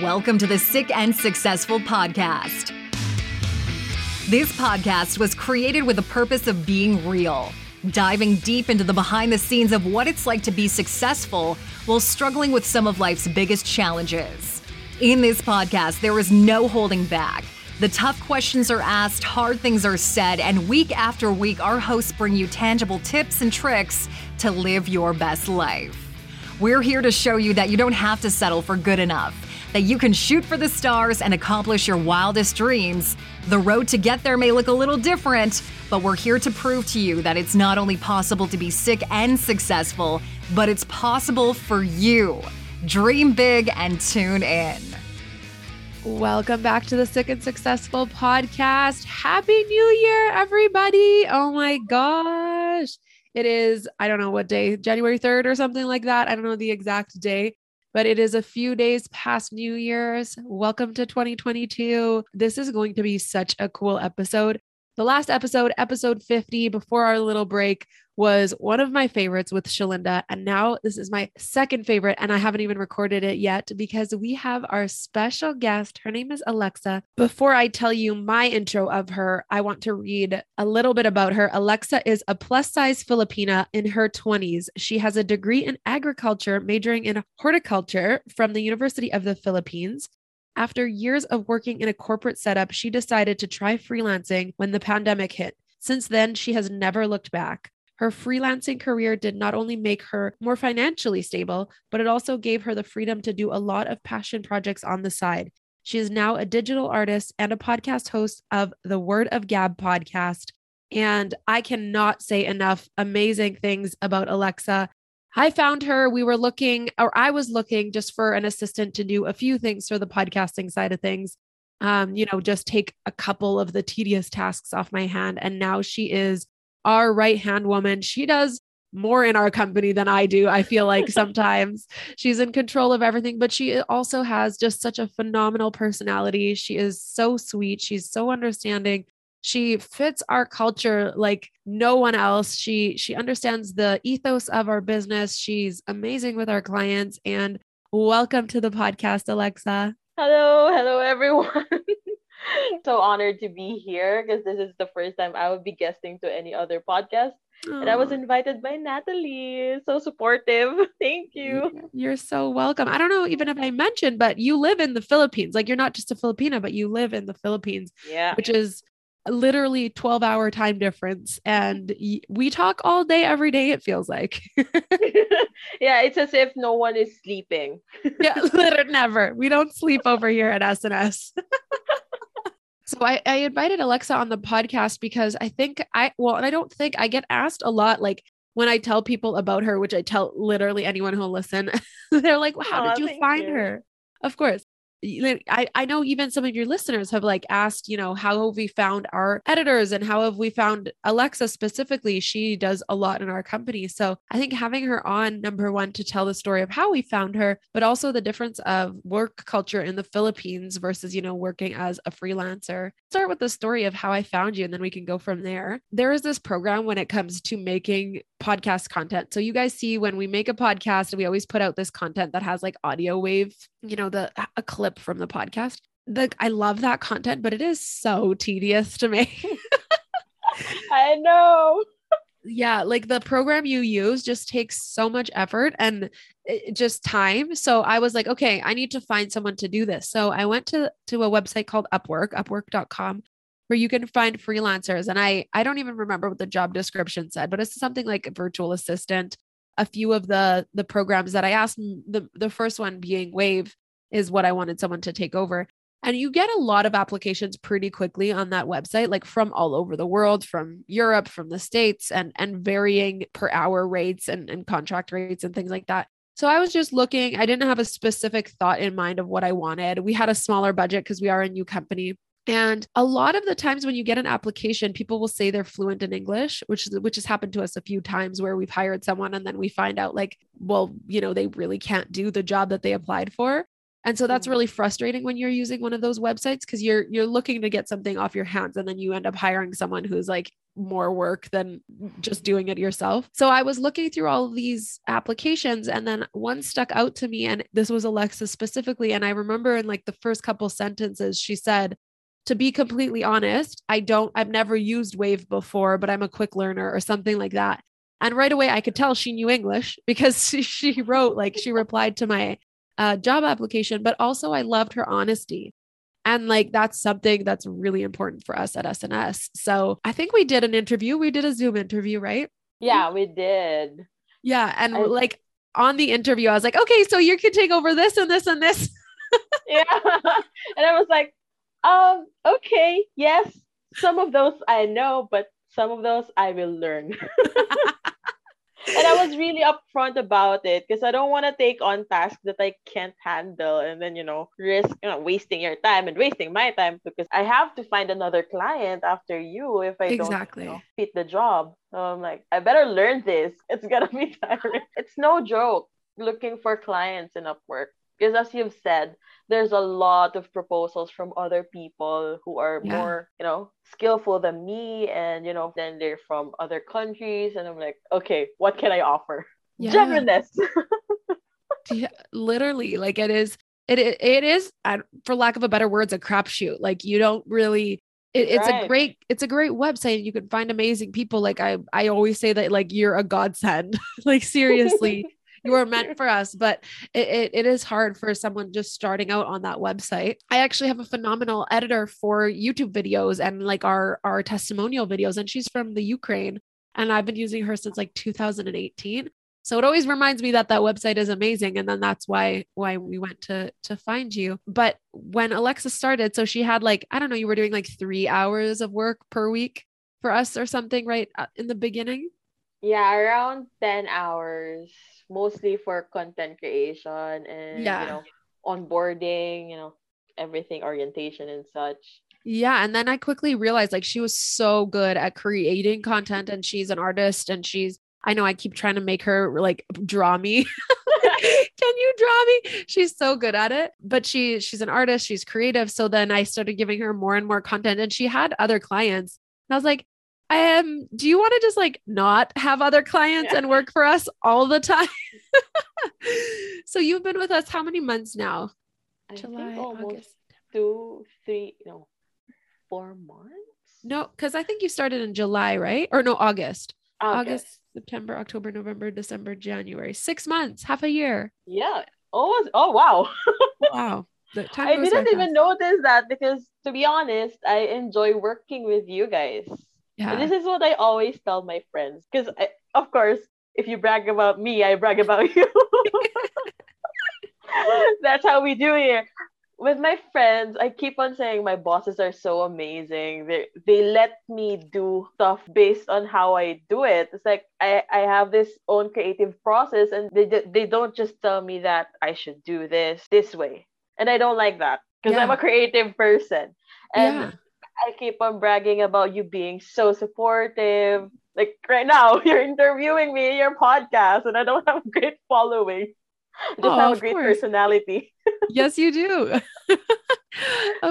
Welcome to the Sick and Successful Podcast. This podcast was created with the purpose of being real, diving deep into the behind the scenes of what it's like to be successful while struggling with some of life's biggest challenges. In this podcast, there is no holding back. The tough questions are asked, hard things are said, and week after week, our hosts bring you tangible tips and tricks to live your best life. We're here to show you that you don't have to settle for good enough, that you can shoot for the stars and accomplish your wildest dreams. The road to get there may look a little different, but we're here to prove to you that it's not only possible to be sick and successful, but it's possible for you. Dream big and tune in. Welcome back to the Sick and Successful Podcast. Happy New Year, everybody. Oh my gosh. It is, I don't know what day, January 3rd or something like that. I don't know the exact day. But it is a few days past New Year's. Welcome to 2022. This is going to be such a cool episode. The last episode, episode 50, before our little break, was one of my favorites with Shalinda. And now this is my second favorite, and I haven't even recorded it yet because we have our special guest. Her name is Alexa. Before I tell you my intro of her, I want to read a little bit about her. Alexa is a plus-size Filipina in her 20s. She has a degree in agriculture, majoring in horticulture from the University of the Philippines. After years of working in a corporate setup, she decided to try freelancing when the pandemic hit. Since then, she has never looked back. Her freelancing career did not only make her more financially stable, but it also gave her the freedom to do a lot of passion projects on the side. She is now a digital artist and a podcast host of the Word of Gabb Podcast. And I cannot say enough amazing things about Alexa. I found her, I was looking just for an assistant to do a few things for the podcasting side of things. Just take a couple of the tedious tasks off my hand. And now she is our right-hand woman. She does more in our company than I do. I feel like sometimes she's in control of everything, but she also has just such a phenomenal personality. She is so sweet. She's so understanding. She fits our culture like no one else. She understands the ethos of our business. She's amazing with our clients. And welcome to the podcast, Alexa. Hello everyone. So honored to be here because this is the first time I would be guesting to any other podcast. Aww. And I was invited by Natalie. So supportive. Thank you. You're so welcome. I don't know even if I mentioned, but you live in the Philippines. Like you're not just a Filipina, but you live in the Philippines, which is literally 12-hour time difference. And we talk all day, every day, it feels like. Yeah, it's as if no one is sleeping. Yeah, literally never. We don't sleep over here at SNS. So I invited Alexa on the podcast because I get asked a lot, like when I tell people about her, which I tell literally anyone who'll listen, they're like, wow, how did you find her? Of course. I know even some of your listeners have like asked, how have we found our editors and how have we found Alexa specifically? She does a lot in our company. So I think having her on, number one, to tell the story of how we found her, but also the difference of work culture in the Philippines versus, working as a freelancer. Start with the story of how I found you and then we can go from there. There is this program when it comes to making podcast content. So you guys see when we make a podcast, we always put out this content that has like audio wave, a clip from the podcast. I love that content, but it is so tedious to make. I know. Yeah. Like the program you use just takes so much effort and just time. So I was like, okay, I need to find someone to do this. So I went to a website called Upwork.com. Where you can find freelancers. And I don't even remember what the job description said, but it's something like a virtual assistant. A few of the programs that I asked, the first one being Wave is what I wanted someone to take over. And you get a lot of applications pretty quickly on that website, like from all over the world, from Europe, from the States, and varying per hour rates and contract rates and things like that. So I was just looking, I didn't have a specific thought in mind of what I wanted. We had a smaller budget because we are a new company. And a lot of the times when you get an application, people will say they're fluent in English, which has happened to us a few times where we've hired someone and then we find out like, well, they really can't do the job that they applied for. And so that's really frustrating when you're using one of those websites because you're looking to get something off your hands and then you end up hiring someone who's like more work than just doing it yourself. So I was looking through all of these applications, and then one stuck out to me, and this was Alexa specifically. And I remember in like the first couple sentences, she said, "To be completely honest, I've never used Wave before, but I'm a quick learner," or something like that. And right away I could tell she knew English, because she wrote, like, she replied to my job application, but also I loved her honesty. And like, that's something that's really important for us at SNS. So I think we did an interview. We did a Zoom interview, right? Yeah, we did. Yeah. And like on the interview, I was like, okay, so you can take over this and this and this. Yeah. And I was like, okay, yes, some of those I know, but some of those I will learn. And I was really upfront about it, because I don't want to take on tasks that I can't handle and then, risk wasting your time and wasting my time, because I have to find another client after you if I don't fit the job. So I'm like, I better learn this. It's going to be tiring. It's no joke looking for clients in Upwork, because as you've said, there's a lot of proposals from other people who are more, skillful than me. And, then they're from other countries. And I'm like, okay, what can I offer? Yeah. Generalness. Yeah, literally, like it is, for lack of a better word, a crapshoot. Like you don't really, it's a great website. You can find amazing people. Like I always say that, like, you're a godsend, like seriously. You were meant for us, but it is hard for someone just starting out on that website. I actually have a phenomenal editor for YouTube videos and like our testimonial videos, and she's from the Ukraine, and I've been using her since like 2018. So it always reminds me that website is amazing. And then that's why we went to find you. But when Alexa started, so she had like, I don't know, you were doing like 3 hours of work per week for us or something, right? In the beginning. Yeah, around 10 hours, mostly for content creation and, onboarding, everything, orientation and such. Yeah. And then I quickly realized, like, she was so good at creating content, and she's an artist, and I know I keep trying to make her like draw me. Can you draw me? She's so good at it, but she's an artist, she's creative. So then I started giving her more and more content, and she had other clients, and I was like, do you want to just like not have other clients and work for us all the time? So you've been with us how many months now? July, August, 2, 3, 4 months. No, because I think you started in July, right? Or no, August. August, September, October, November, December, January. 6 months, half a year. Yeah. Almost. Oh wow. Wow. I didn't even notice that, because to be honest, I enjoy working with you guys. Yeah. This is what I always tell my friends, because of course, if you brag about me, I brag about you. That's how we do it. With my friends, I keep on saying my bosses are so amazing. They let me do stuff based on how I do it. It's like I have this own creative process, and they don't just tell me that I should do this way. And I don't like that, because I'm a creative person. And I keep on bragging about you being so supportive. Like right now, you're interviewing me in your podcast, and I don't have a great following. I just have a great personality. Yes, you do. So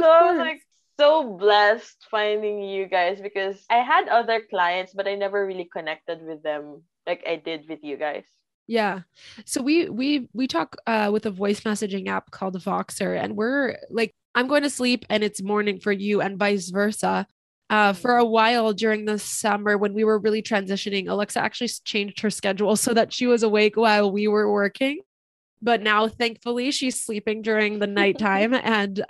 I was like so blessed finding you guys, because I had other clients, but I never really connected with them like I did with you guys. Yeah. So we talk with a voice messaging app called Voxer, and we're like, I'm going to sleep and it's morning for you, and vice versa. For a while during the summer, when we were really transitioning, Alexa actually changed her schedule so that she was awake while we were working. But now, thankfully, she's sleeping during the nighttime and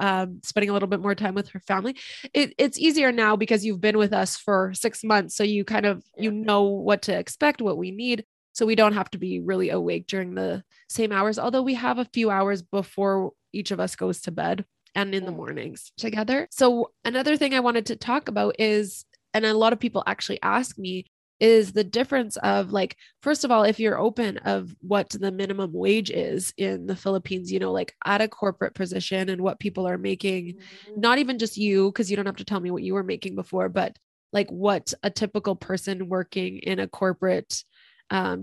spending a little bit more time with her family. It's easier now because you've been with us for 6 months. So you kind of, you know what to expect, what we need. So we don't have to be really awake during the same hours, although we have a few hours before each of us goes to bed. And in the mornings together. So another thing I wanted to talk about is, and a lot of people actually ask me, is the difference of like, first of all, if you're open of what the minimum wage is in the Philippines, like at a corporate position and what people are making, not even just you, because you don't have to tell me what you were making before, but like what a typical person working in a corporate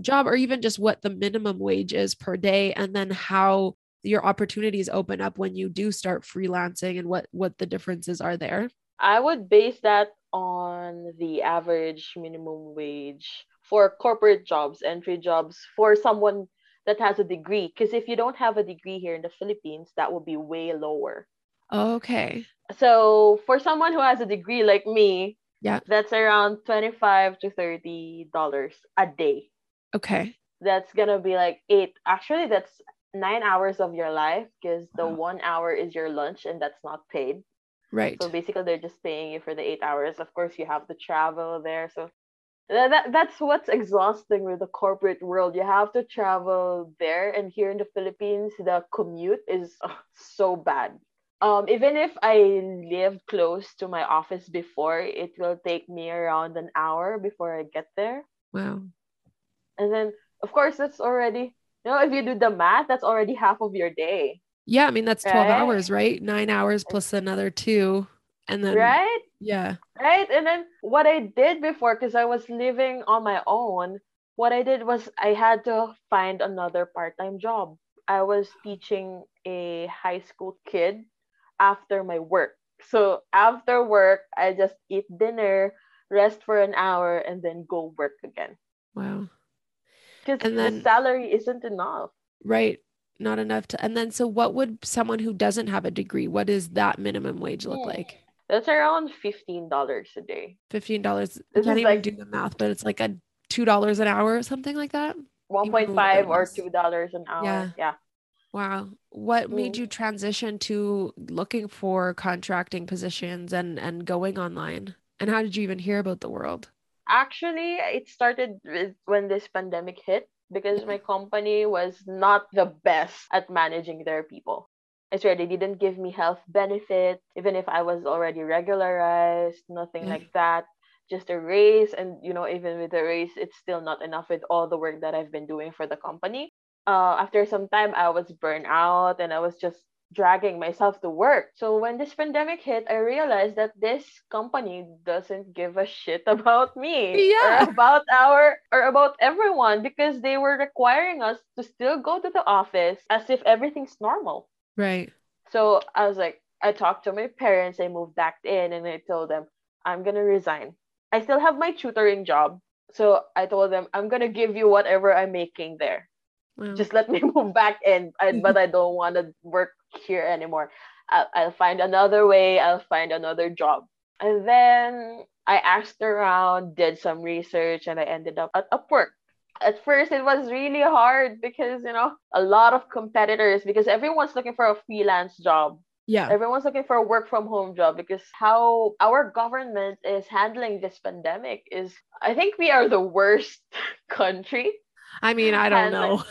job, or even just what the minimum wage is per day, and then how your opportunities open up when you do start freelancing, and what the differences are there. I would base that on the average minimum wage for corporate jobs, entry jobs for someone that has a degree. Because if you don't have a degree here in the Philippines, that would be way lower. Okay. So for someone who has a degree like me, yeah, that's around $25 to $30 a day. Okay. That's going to be like actually, that's 9 hours of your life, because the 1 hour is your lunch and that's not paid. Right. So basically, they're just paying you for the 8 hours. Of course, you have to travel there. So that's what's exhausting with the corporate world. You have to travel there. And here in the Philippines, the commute is so bad. Even if I live close to my office before, it will take me around an hour before I get there. Wow. And then, of course, that's already, you know, if you do the math, that's already half of your day. Yeah, I mean, that's 12 hours, right? 9 hours plus another 2. And then, right? Yeah. Right. And then what I did before, because I was living on my own, what I did was I had to find another part-time job. I was teaching a high school kid after my work. So after work, I just eat dinner, rest for an hour, and then go work again. Wow. Because the salary isn't enough. Right. Not enough to, and then, so what would someone who doesn't have a degree, what does that minimum wage look like? That's around $15 a day. $15. I can't even do the math, but it's like a $2 an hour or something like that. 1.5 or $2 an hour. Yeah. Wow. What made you transition to looking for contracting positions and going online? And how did you even hear about the world? Actually, it started with when this pandemic hit, because my company was not the best at managing their people. I swear, they didn't give me health benefits, even if I was already regularized, nothing like that. Just a raise. And, you know, even with the raise, it's still not enough with all the work that I've been doing for the company. After some time, I was burned out and I was just dragging myself to work. So when this pandemic hit, I realized that this company doesn't give a shit about me or about everyone, because they were requiring us to still go to the office as if everything's normal. Right. So I was like, I talked to my parents, I moved back in, and I told them, I'm going to resign. I still have my tutoring job. So I told them, I'm going to give you whatever I'm making there. Wow. Just let me move back in. But I don't want to work here anymore. I'll find another way. I'll find another job. And then I asked around, did some research, and I ended up at Upwork. At first, it was really hard because, you know, a lot of competitors, because everyone's looking for a freelance job. Yeah. Everyone's looking for a work from home job, because how our government is handling this pandemic is, I think we are the worst country. I mean, I don't know.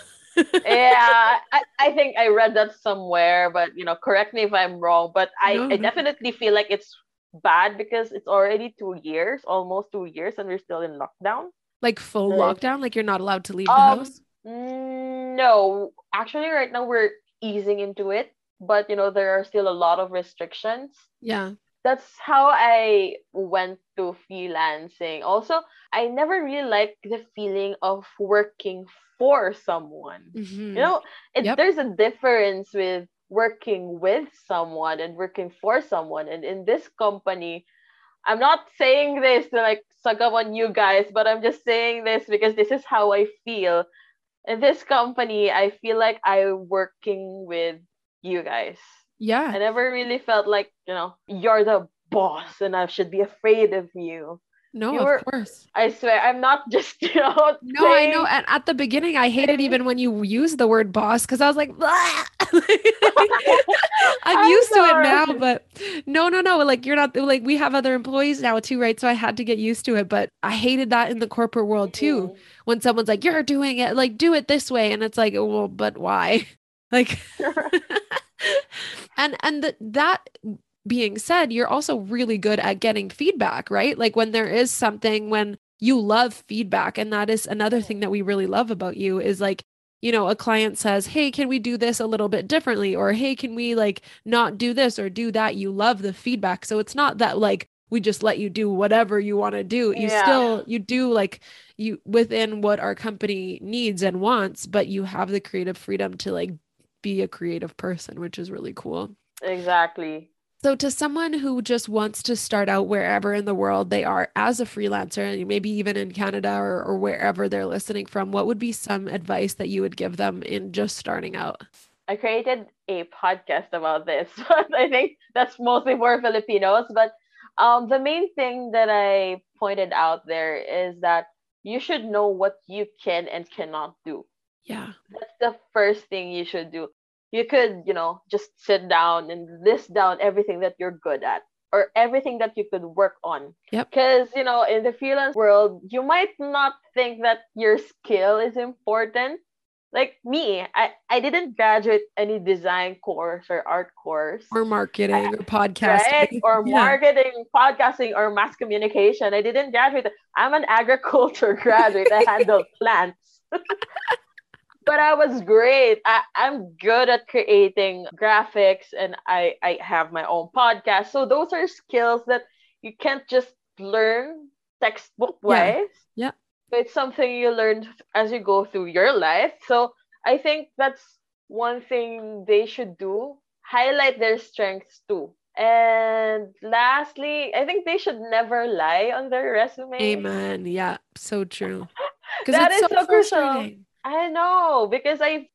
Yeah, I think I read that somewhere, but, you know, correct me if I'm wrong, but I definitely feel like it's bad, because it's already 2 years, almost 2 years, and we're still in lockdown. Like full lockdown? Like you're not allowed to leave the house? No, actually right now we're easing into it, but, you know, there are still a lot of restrictions. Yeah. That's how I went to freelancing. Also, I never really liked the feeling of working for someone. Mm-hmm. You know, there's a difference with working with someone and working for someone. And in this company, I'm not saying this to like suck up on you guys, but I'm just saying this because this is how I feel. In this company, I feel like I'm working with you guys. Yeah. I never really felt like, you know, you're the boss and I should be afraid of you. No, of course. I swear, I'm not just, you know. No, I know. And at the beginning, I hated even when you used the word boss, because I was like, I'm used to it now, but no. Like, you're not, like, we have other employees now too, right? So I had to get used to it. But I hated that in the corporate world too. When someone's like, you're doing it, like, do it this way. And it's like, well, but why? Like, and that being said, you're also really good at getting feedback, right? Like when there is something, when you love feedback, and that is another thing that we really love about you is like, you know, a client says, hey, can we do this a little bit differently? Or, hey, can we like not do this or do that? You love the feedback. So it's not that like, we just let you do whatever you want to do. You do within what our company needs and wants, but you have the creative freedom to like be a creative person, which is really cool. Exactly. So to someone who just wants to start out wherever in the world they are as a freelancer, maybe even in Canada or wherever they're listening from, what would be some advice that you would give them in just starting out? I created a podcast about this. I think that's mostly for Filipinos. But the main thing that I pointed out there is that you should know what you can and cannot do. Yeah. That's the first thing you should do. You could, just sit down and list down everything that you're good at or everything that you could work on. Yep. Because, in the freelance world, you might not think that your skill is important. Like me, I didn't graduate any design course or art course. Or marketing or podcasting. Right? Or marketing, podcasting, or mass communication. I didn't graduate. I'm an agriculture graduate. I handle plants. But I was great. I'm good at creating graphics and I have my own podcast. So those are skills that you can't just learn textbook wise. Yeah. It's something you learn as you go through your life. So I think that's one thing they should do. Highlight their strengths too. And lastly, I think they should never lie on their resume. Amen. Yeah. So true. That is so crucial. I know, because I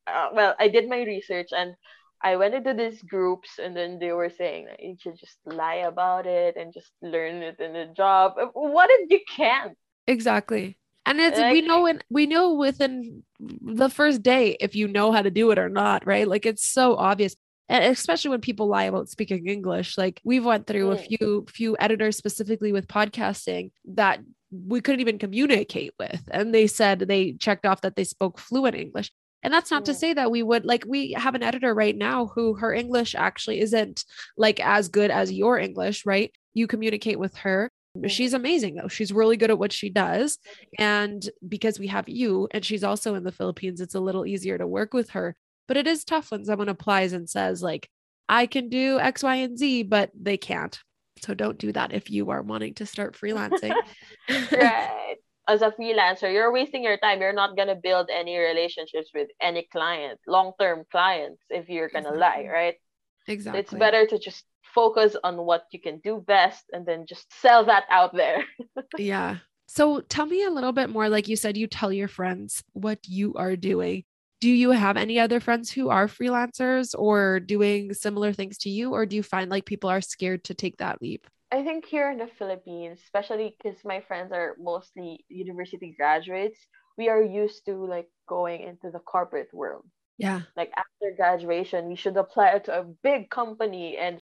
did my research and I went into these groups and then they were saying that you should just lie about it and just learn it in the job. What if you can't? Exactly. And it's, like, we know within the first day if you know how to do it or not, right? Like, it's so obvious. And especially when people lie about speaking English, like we've went through a few editors specifically with podcasting that we couldn't even communicate with. And they said they checked off that they spoke fluent English. And that's not to say that we would, like, we have an editor right now who her English actually isn't like as good as your English, right? You communicate with her. She's amazing though. She's really good at what she does. And because we have you and she's also in the Philippines, it's a little easier to work with her. But it is tough when someone applies and says like, I can do X, Y, and Z, but they can't. So don't do that if you are wanting to start freelancing. Right. As a freelancer, you're wasting your time. You're not going to build any relationships with any client, long-term clients, if you're going to lie, right? Exactly. It's better to just focus on what you can do best and then just sell that out there. Yeah. So tell me a little bit more. Like you said, you tell your friends what you are doing. Do you have any other friends who are freelancers or doing similar things to you? Or do you find like people are scared to take that leap? I think here in the Philippines, especially because my friends are mostly university graduates, we are used to like going into the corporate world. Yeah. Like after graduation, we should apply to a big company and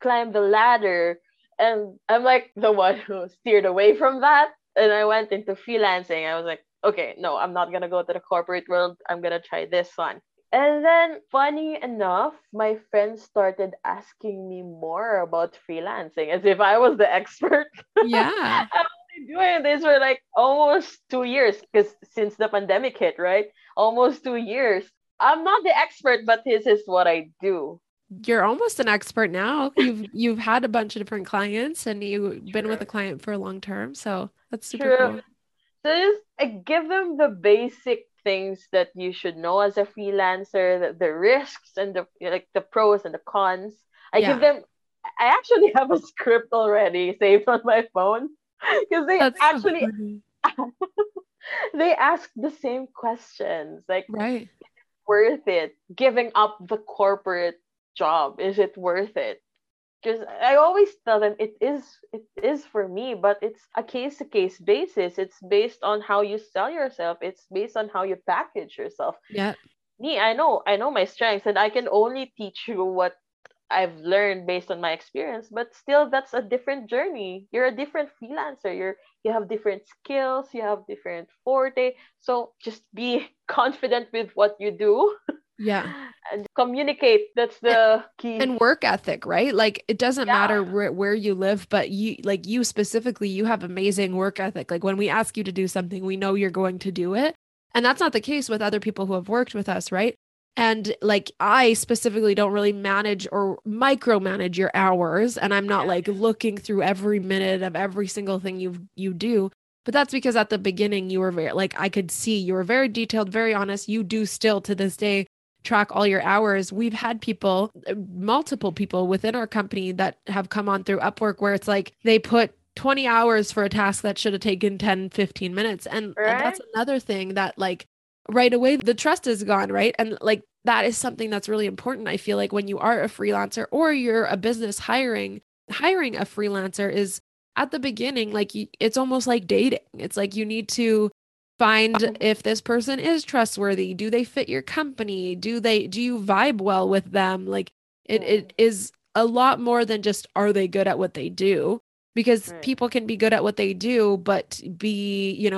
climb the ladder. And I'm like the one who steered away from that. And I went into freelancing. I was like, okay, no, I'm not going to go to the corporate world. I'm going to try this one. And then funny enough, my friends started asking me more about freelancing as if I was the expert. Yeah. I've been doing this for like almost 2 years because since the pandemic hit, right? Almost 2 years. I'm not the expert, but this is what I do. You're almost an expert now. You've had a bunch of different clients and you've been with a client for a long term. So that's super cool. So just give them the basic things that you should know as a freelancer, the risks and the pros and the cons. I actually have a script already saved on my phone because they ask the same questions. Like, right. Is it worth it? Giving up the corporate job, is it worth it? Because I always tell them it is for me, but it's a case-to-case basis. It's based on how you sell yourself. It's based on how you package yourself. Yeah. Me, I know my strengths and I can only teach you what I've learned based on my experience, but still that's a different journey. You're a different freelancer. You have different skills, you have different forte. So just be confident with what you do. Yeah. And communicate. That's the key. And work ethic, right? Like it doesn't matter where you live, but you specifically, you have amazing work ethic. Like when we ask you to do something, we know you're going to do it. And that's not the case with other people who have worked with us, right? And like, I specifically don't really manage or micromanage your hours. And I'm not like looking through every minute of every single thing you do. But that's because at the beginning you were very, like I could see you were very detailed, very honest. You do still to this day track all your hours. We've had people, multiple people within our company that have come on through Upwork where it's like they put 20 hours for a task that should have taken 10, 15 minutes. And that's another thing that like right away, the trust is gone, right? And like, that is something that's really important. I feel like when you are a freelancer or you're a business hiring a freelancer is at the beginning, like it's almost like dating. It's like you need to find if this person is trustworthy. Do they fit your company? Do you vibe well with them? Like it is a lot more than just, are they good at what they do? Because people can be good at what they do, but be,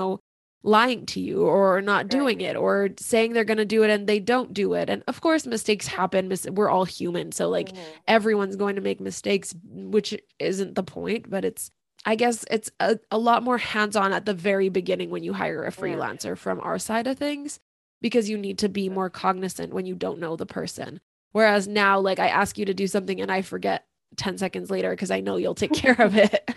lying to you or not doing it or saying they're going to do it and they don't do it. And of course, mistakes happen. We're all human. So like everyone's going to make mistakes, which isn't the point, but it's a lot more hands-on at the very beginning when you hire a freelancer from our side of things, because you need to be more cognizant when you don't know the person. Whereas now, like I ask you to do something and I forget 10 seconds later because I know you'll take care of it.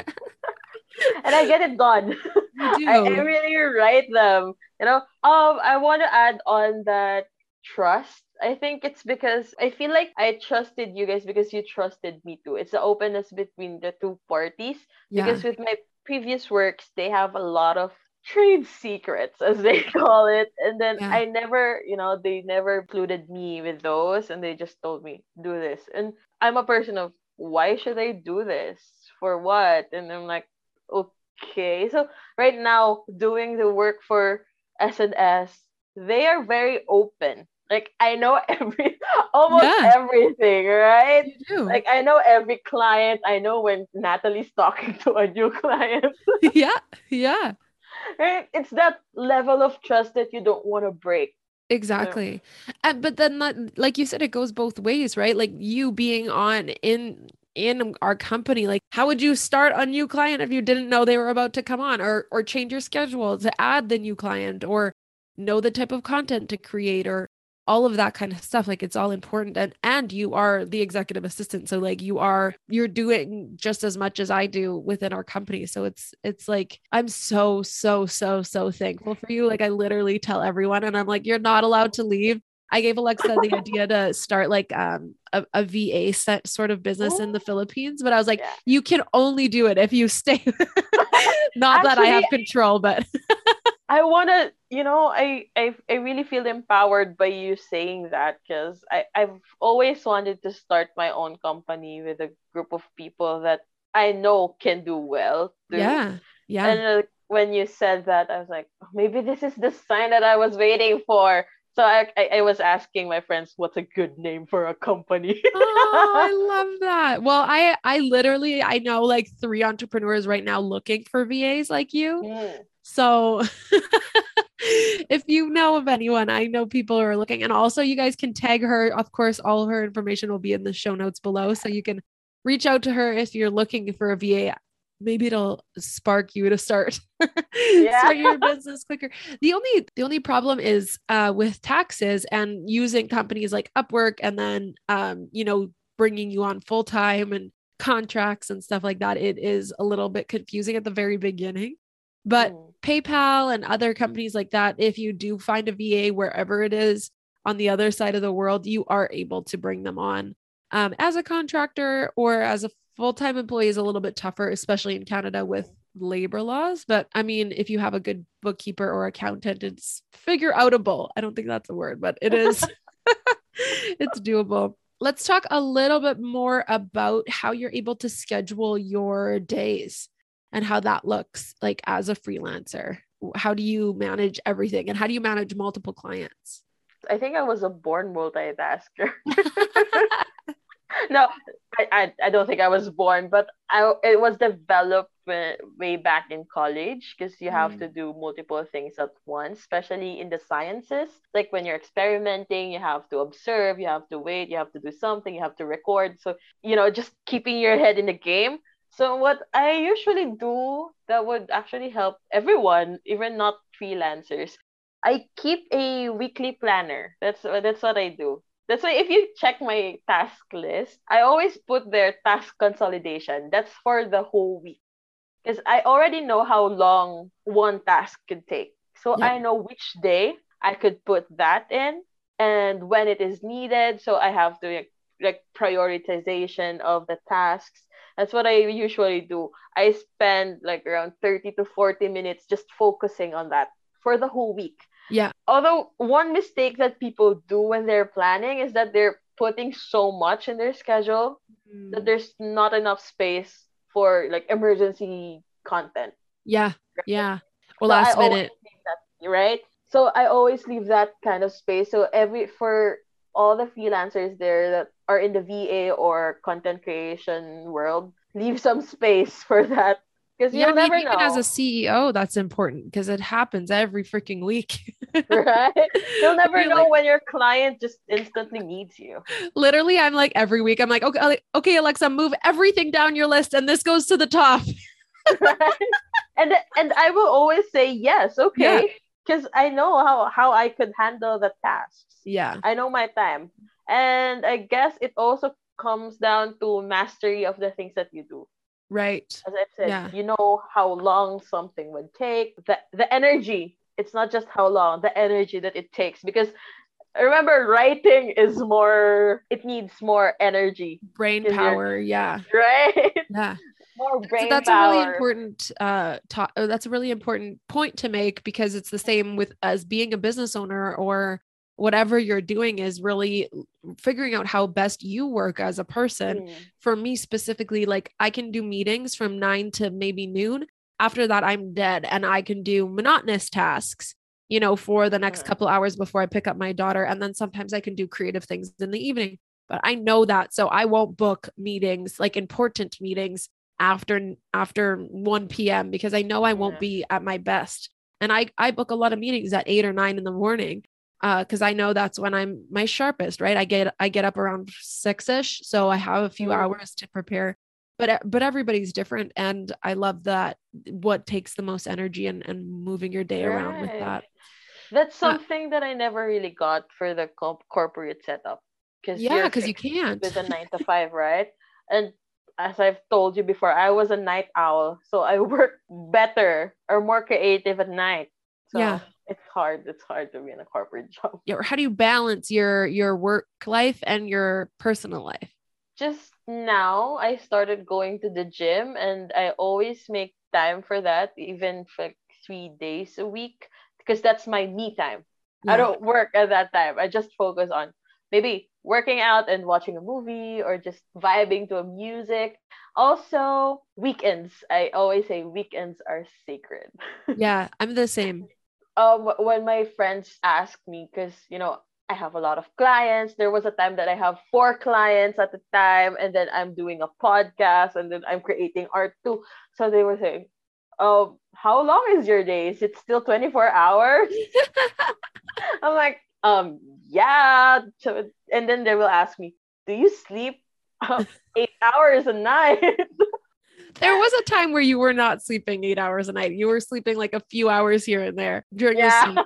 And I get it done. I really write them. I want to add on that trust. I think it's because I feel like I trusted you guys because you trusted me too. It's the openness between the two parties. Yeah. Because with my previous works, they have a lot of trade secrets, as they call it. And then I never, they never included me with those. And they just told me, do this. And I'm a person of, why should I do this? For what? And I'm like, okay. So right now, doing the work for S&S, they are very open. Like I know everything, right? You do. Like I know every client. I know when Natalie's talking to a new client. Yeah. Right? It's that level of trust that you don't want to break. Exactly. You know? But then, like you said, it goes both ways, right? Like you being on in our company, like how would you start a new client if you didn't know they were about to come on, or change your schedule to add the new client, or know the type of content to create, or all of that kind of stuff. Like it's all important. And you are the executive assistant. So like you're doing just as much as I do within our company. So it's like, I'm so, so, so, so thankful for you. Like I literally tell everyone and I'm like, you're not allowed to leave. I gave Alexa the idea to start like a VA set sort of business in the Philippines. But I was like, you can only do it if you stay. Not that I have control, but I want to, I really feel empowered by you saying that, because I've always wanted to start my own company with a group of people that I know can do well. Yeah. And when you said that, I was like, oh, maybe this is the sign that I was waiting for. So I was asking my friends, what's a good name for a company? Oh, I love that. Well, I know like 3 entrepreneurs right now looking for VAs like you. Yeah. So if you know of anyone, I know people are looking, and also you guys can tag her. Of course, all her information will be in the show notes below. So you can reach out to her if you're looking for a VA. Maybe it'll spark you to start your business quicker. The only problem is with taxes and using companies like Upwork, and then bringing you on full time and contracts and stuff like that. It is a little bit confusing at the very beginning, but PayPal and other companies like that, if you do find a VA wherever it is on the other side of the world, you are able to bring them on as a contractor or as a full-time employee. Is a little bit tougher, especially in Canada with labor laws. But I mean, if you have a good bookkeeper or accountant, it's figure outable. I don't think that's a word, but it is. It's doable. Let's talk a little bit more about how you're able to schedule your days and how that looks like as a freelancer. How do you manage everything, and how do you manage multiple clients? I think I was a born multitasker. No, I don't think I was born, but it was developed way back in college, because you have to do multiple things at once, especially in the sciences. Like when you're experimenting, you have to observe, you have to wait, you have to do something, you have to record. So, just keeping your head in the game. So what I usually do that would actually help everyone, even not freelancers, I keep a weekly planner. That's what I do. That's why if you check my task list, I always put their task consolidation. That's for the whole week. Because I already know how long one task could take. So I know which day I could put that in, and when it is needed. So I have to like prioritization of the tasks. That's what I usually do. I spend like around 30 to 40 minutes just focusing on that for the whole week. Yeah. Although one mistake that people do when they're planning is that they're putting so much in their schedule that there's not enough space for like emergency content. Yeah. Right? Yeah. Well, so last minute. That, right. So I always leave that kind of space. So for all the freelancers there that are in the VA or content creation world, leave some space for that. Because you'll never know. Even as a CEO, that's important because it happens every freaking week. Right? You'll never know when your client just instantly needs you. Literally, I'm like every week, I'm like, okay, Alexa, move everything down your list and this goes to the top. Right? And I will always say yes, okay. Because I know how I could handle the tasks. Yeah. I know my time. And I guess it also comes down to mastery of the things that you do. Right. As I said, you know how long something would take, the energy. It's not just how long, the energy that it takes. Because remember, writing is more, it needs more energy. Brain power, yeah. Right? Yeah. More brain power. That's a really important point to make, because it's the same with as being a business owner or whatever you're doing is really figuring out how best you work as a person. For me specifically, like I can do meetings from 9 to maybe noon. After that, I'm dead and I can do monotonous tasks, you know, for the next couple hours before I pick up my daughter. And then sometimes I can do creative things in the evening, but I know that. So I won't book meetings, like important meetings after 1 p.m. because I know I won't be at my best. And I book a lot of meetings at 8 or 9 in the morning. Cause I know that's when I'm my sharpest, right? I get up around 6-ish. So I have a few hours to prepare, but everybody's different. And I love that what takes the most energy and moving your day around with that. That's something that I never really got for the corporate setup. Cause you can't with a 9 to 5, right? And as I've told you before, I was a night owl, so I work better or more creative at night. So It's hard to be in a corporate job. Yeah. Or how do you balance your work life and your personal life? Just now I started going to the gym and I always make time for that, even for like 3 days a week, because that's my me time. Yeah. I don't work at that time. I just focus on maybe working out and watching a movie or just vibing to a music. Also weekends. I always say weekends are sacred. Yeah. I'm the same. When my friends ask me, because, you know, I have a lot of clients. There was a time that I have 4 clients at the time, and then I'm doing a podcast, and then I'm creating art too. So they were saying, "Oh, how long is your day? Is it still 24 hours?" I'm like, yeah. So, and then they will ask me, "Do you sleep 8 hours a night?" There was a time where you were not sleeping 8 hours a night. You were sleeping like a few hours here and there during the summer.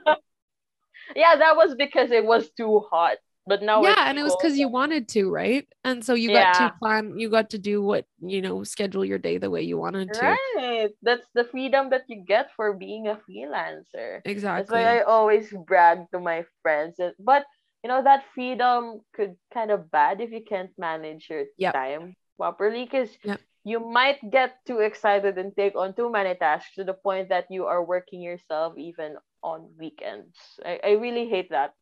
Yeah, that was because it was too hot. But now and it was because you wanted to, right? And so you got to plan, you got to do what, you know, schedule your day the way you wanted to. Right. That's the freedom that you get for being a freelancer. Exactly. That's why I always brag to my friends. But, you know, that freedom could kind of bad if you can't manage your time properly, because you might get too excited and take on too many tasks to the point that you are working yourself even on weekends. I really hate that.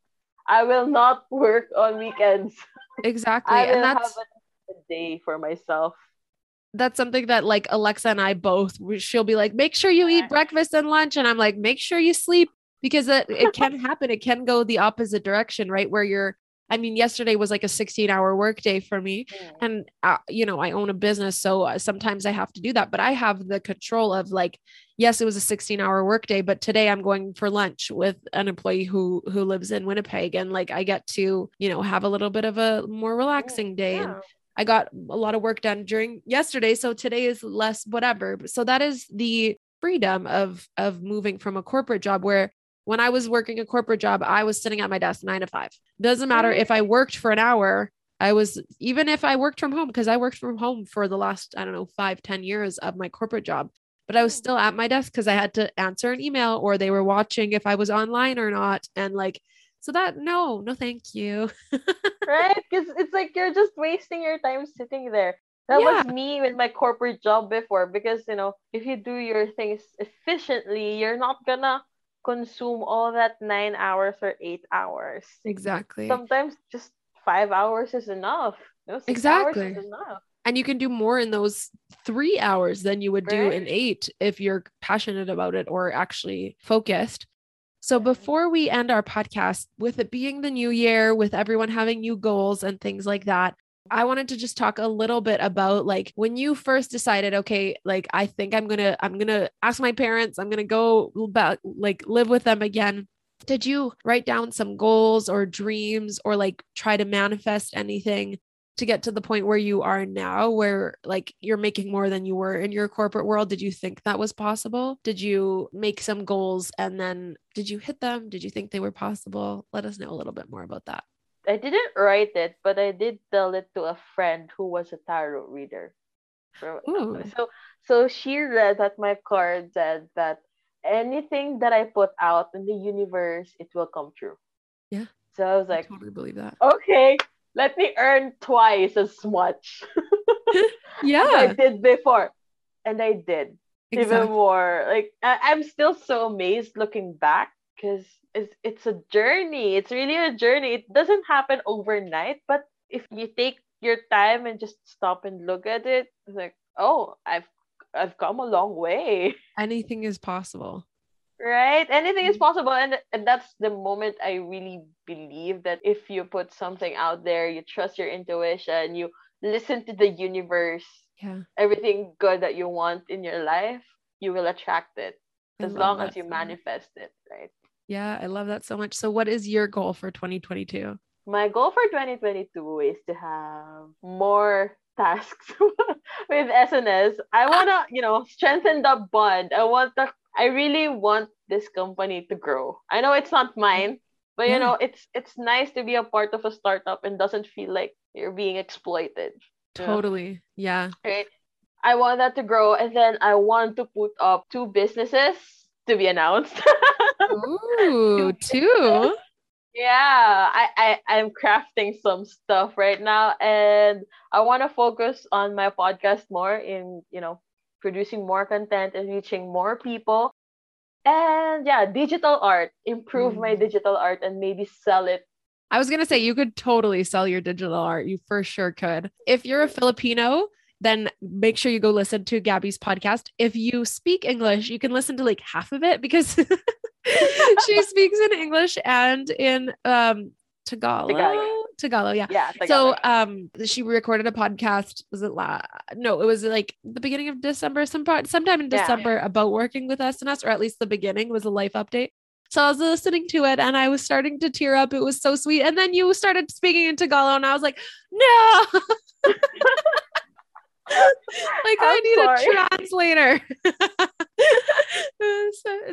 I will not work on weekends. Exactly. I will have a day for myself. That's something that like Alexa and I both, she'll be like, make sure you eat breakfast and lunch. And I'm like, make sure you sleep, because it can happen. It can go the opposite direction, right? Where yesterday was like a 16-hour workday for me. And, you know, I own a business. So sometimes I have to do that, but I have the control of like, yes, it was a 16-hour workday, but today I'm going for lunch with an employee who lives in Winnipeg. And like, I get to, you know, have a little bit of a more relaxing day. Yeah. And I got a lot of work done during yesterday. So today is less whatever. So that is the freedom of moving from a corporate job, where when I was working a corporate job, I was sitting at my desk 9 to 5. Doesn't matter if I worked for an hour. Even if I worked from home, because I worked from home for the last, I don't know, 5-10 years of my corporate job, but I was still at my desk because I had to answer an email, or they were watching if I was online or not. And like, So that, no, thank you. Right? Because it's like you're just wasting your time sitting there. That was me with my corporate job before, because, if you do your things efficiently, you're not gonna consume all that 9 hours or 8 hours. Exactly. Sometimes just 5 hours is enough. 6 hours is enough. And you can do more in those 3 hours than you would do in 8 if you're passionate about it or actually focused. So before we end our podcast, with it being the new year, with everyone having new goals and things like that, I wanted to just talk a little bit about when you first decided, okay, I think I'm going to ask my parents, I'm going to go back, live with them again. Did you write down some goals or dreams or try to manifest anything to get to the point where you are now, where you're making more than you were in your corporate world? Did you think that was possible? Did you make some goals and then did you hit them? Did you think they were possible? Let us know a little bit more about that. I didn't write it, but I did tell it to a friend who was a tarot reader. Ooh. So she read that my card said that anything that I put out in the universe, it will come true. Yeah. So I was like, I totally believe that. Okay. Let me earn twice as much as I did before. And I did. Exactly. Even more. I'm still so amazed looking back, because it's a journey. It's really a journey. It doesn't happen overnight. But if you take your time and just stop and look at it, it's like, oh, I've come a long way. Anything is possible. Right? Anything is possible. And that's the moment I really believe that if you put something out there, you trust your intuition, you listen to the universe, everything good that you want in your life, you will attract it as long as you manifest it. Right? Yeah, I love that so much. So what is your goal for 2022? My goal for 2022 is to have more tasks with SNS. I want to, strengthen the bond. I really want this company to grow. I know it's not mine, but it's nice to be a part of a startup and doesn't feel like you're being exploited. Totally. Yeah. Right. I want that to grow, and then I want to put up 2 businesses to be announced. Ooh, 2. Yeah. I'm crafting some stuff right now, and I want to focus on my podcast more in, producing more content and reaching more people. And digital art, improve my digital art and maybe sell it. I was going to say, you could totally sell your digital art. You for sure could. If you're a Filipino, then make sure you go listen to Gabby's podcast. If you speak English, you can listen to half of it, because she speaks in English and in Tagalog. Yeah. Tagalog. So she recorded a podcast. It was the beginning of December, sometime in December, about working with SNS, or at least the beginning was a life update. So I was listening to it and I was starting to tear up. It was so sweet. And then you started speaking in Tagalog and I was like, no, I need a translator.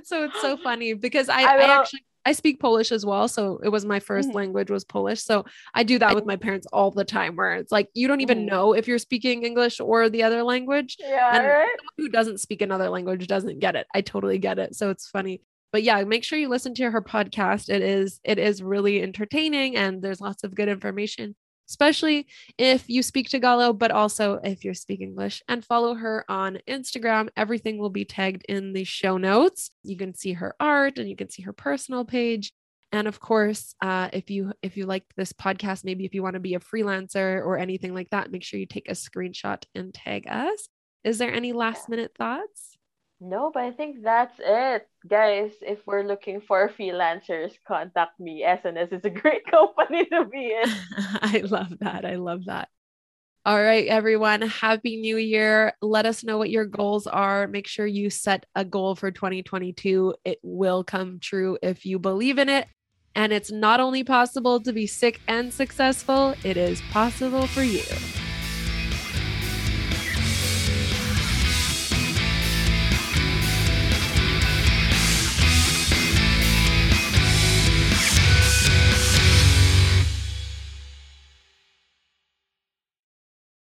so it's so funny, because I speak Polish as well. So it was my first language was Polish. So I do that with my parents all the time, where it's you don't even know if you're speaking English or the other language. Yeah, and someone who doesn't speak another language doesn't get it. I totally get it. So it's funny. But yeah, make sure you listen to her podcast. It is really entertaining, and there's lots of good information, especially if you speak Tagalog, but also if you speak English. And follow her on Instagram. Everything will be tagged in the show notes. You can see her art and you can see her personal page. And of course, if you like this podcast, maybe if you want to be a freelancer or anything like that, make sure you take a screenshot and tag us. Is there any last minute thoughts? No, but I think that's it. Guys, if we're looking for freelancers, contact me. SNS is a great company to be in. I love that. All right, everyone. Happy New Year. Let us know what your goals are. Make sure you set a goal for 2022. It will come true if you believe in it. And it's not only possible to be sick and successful, it is possible for you.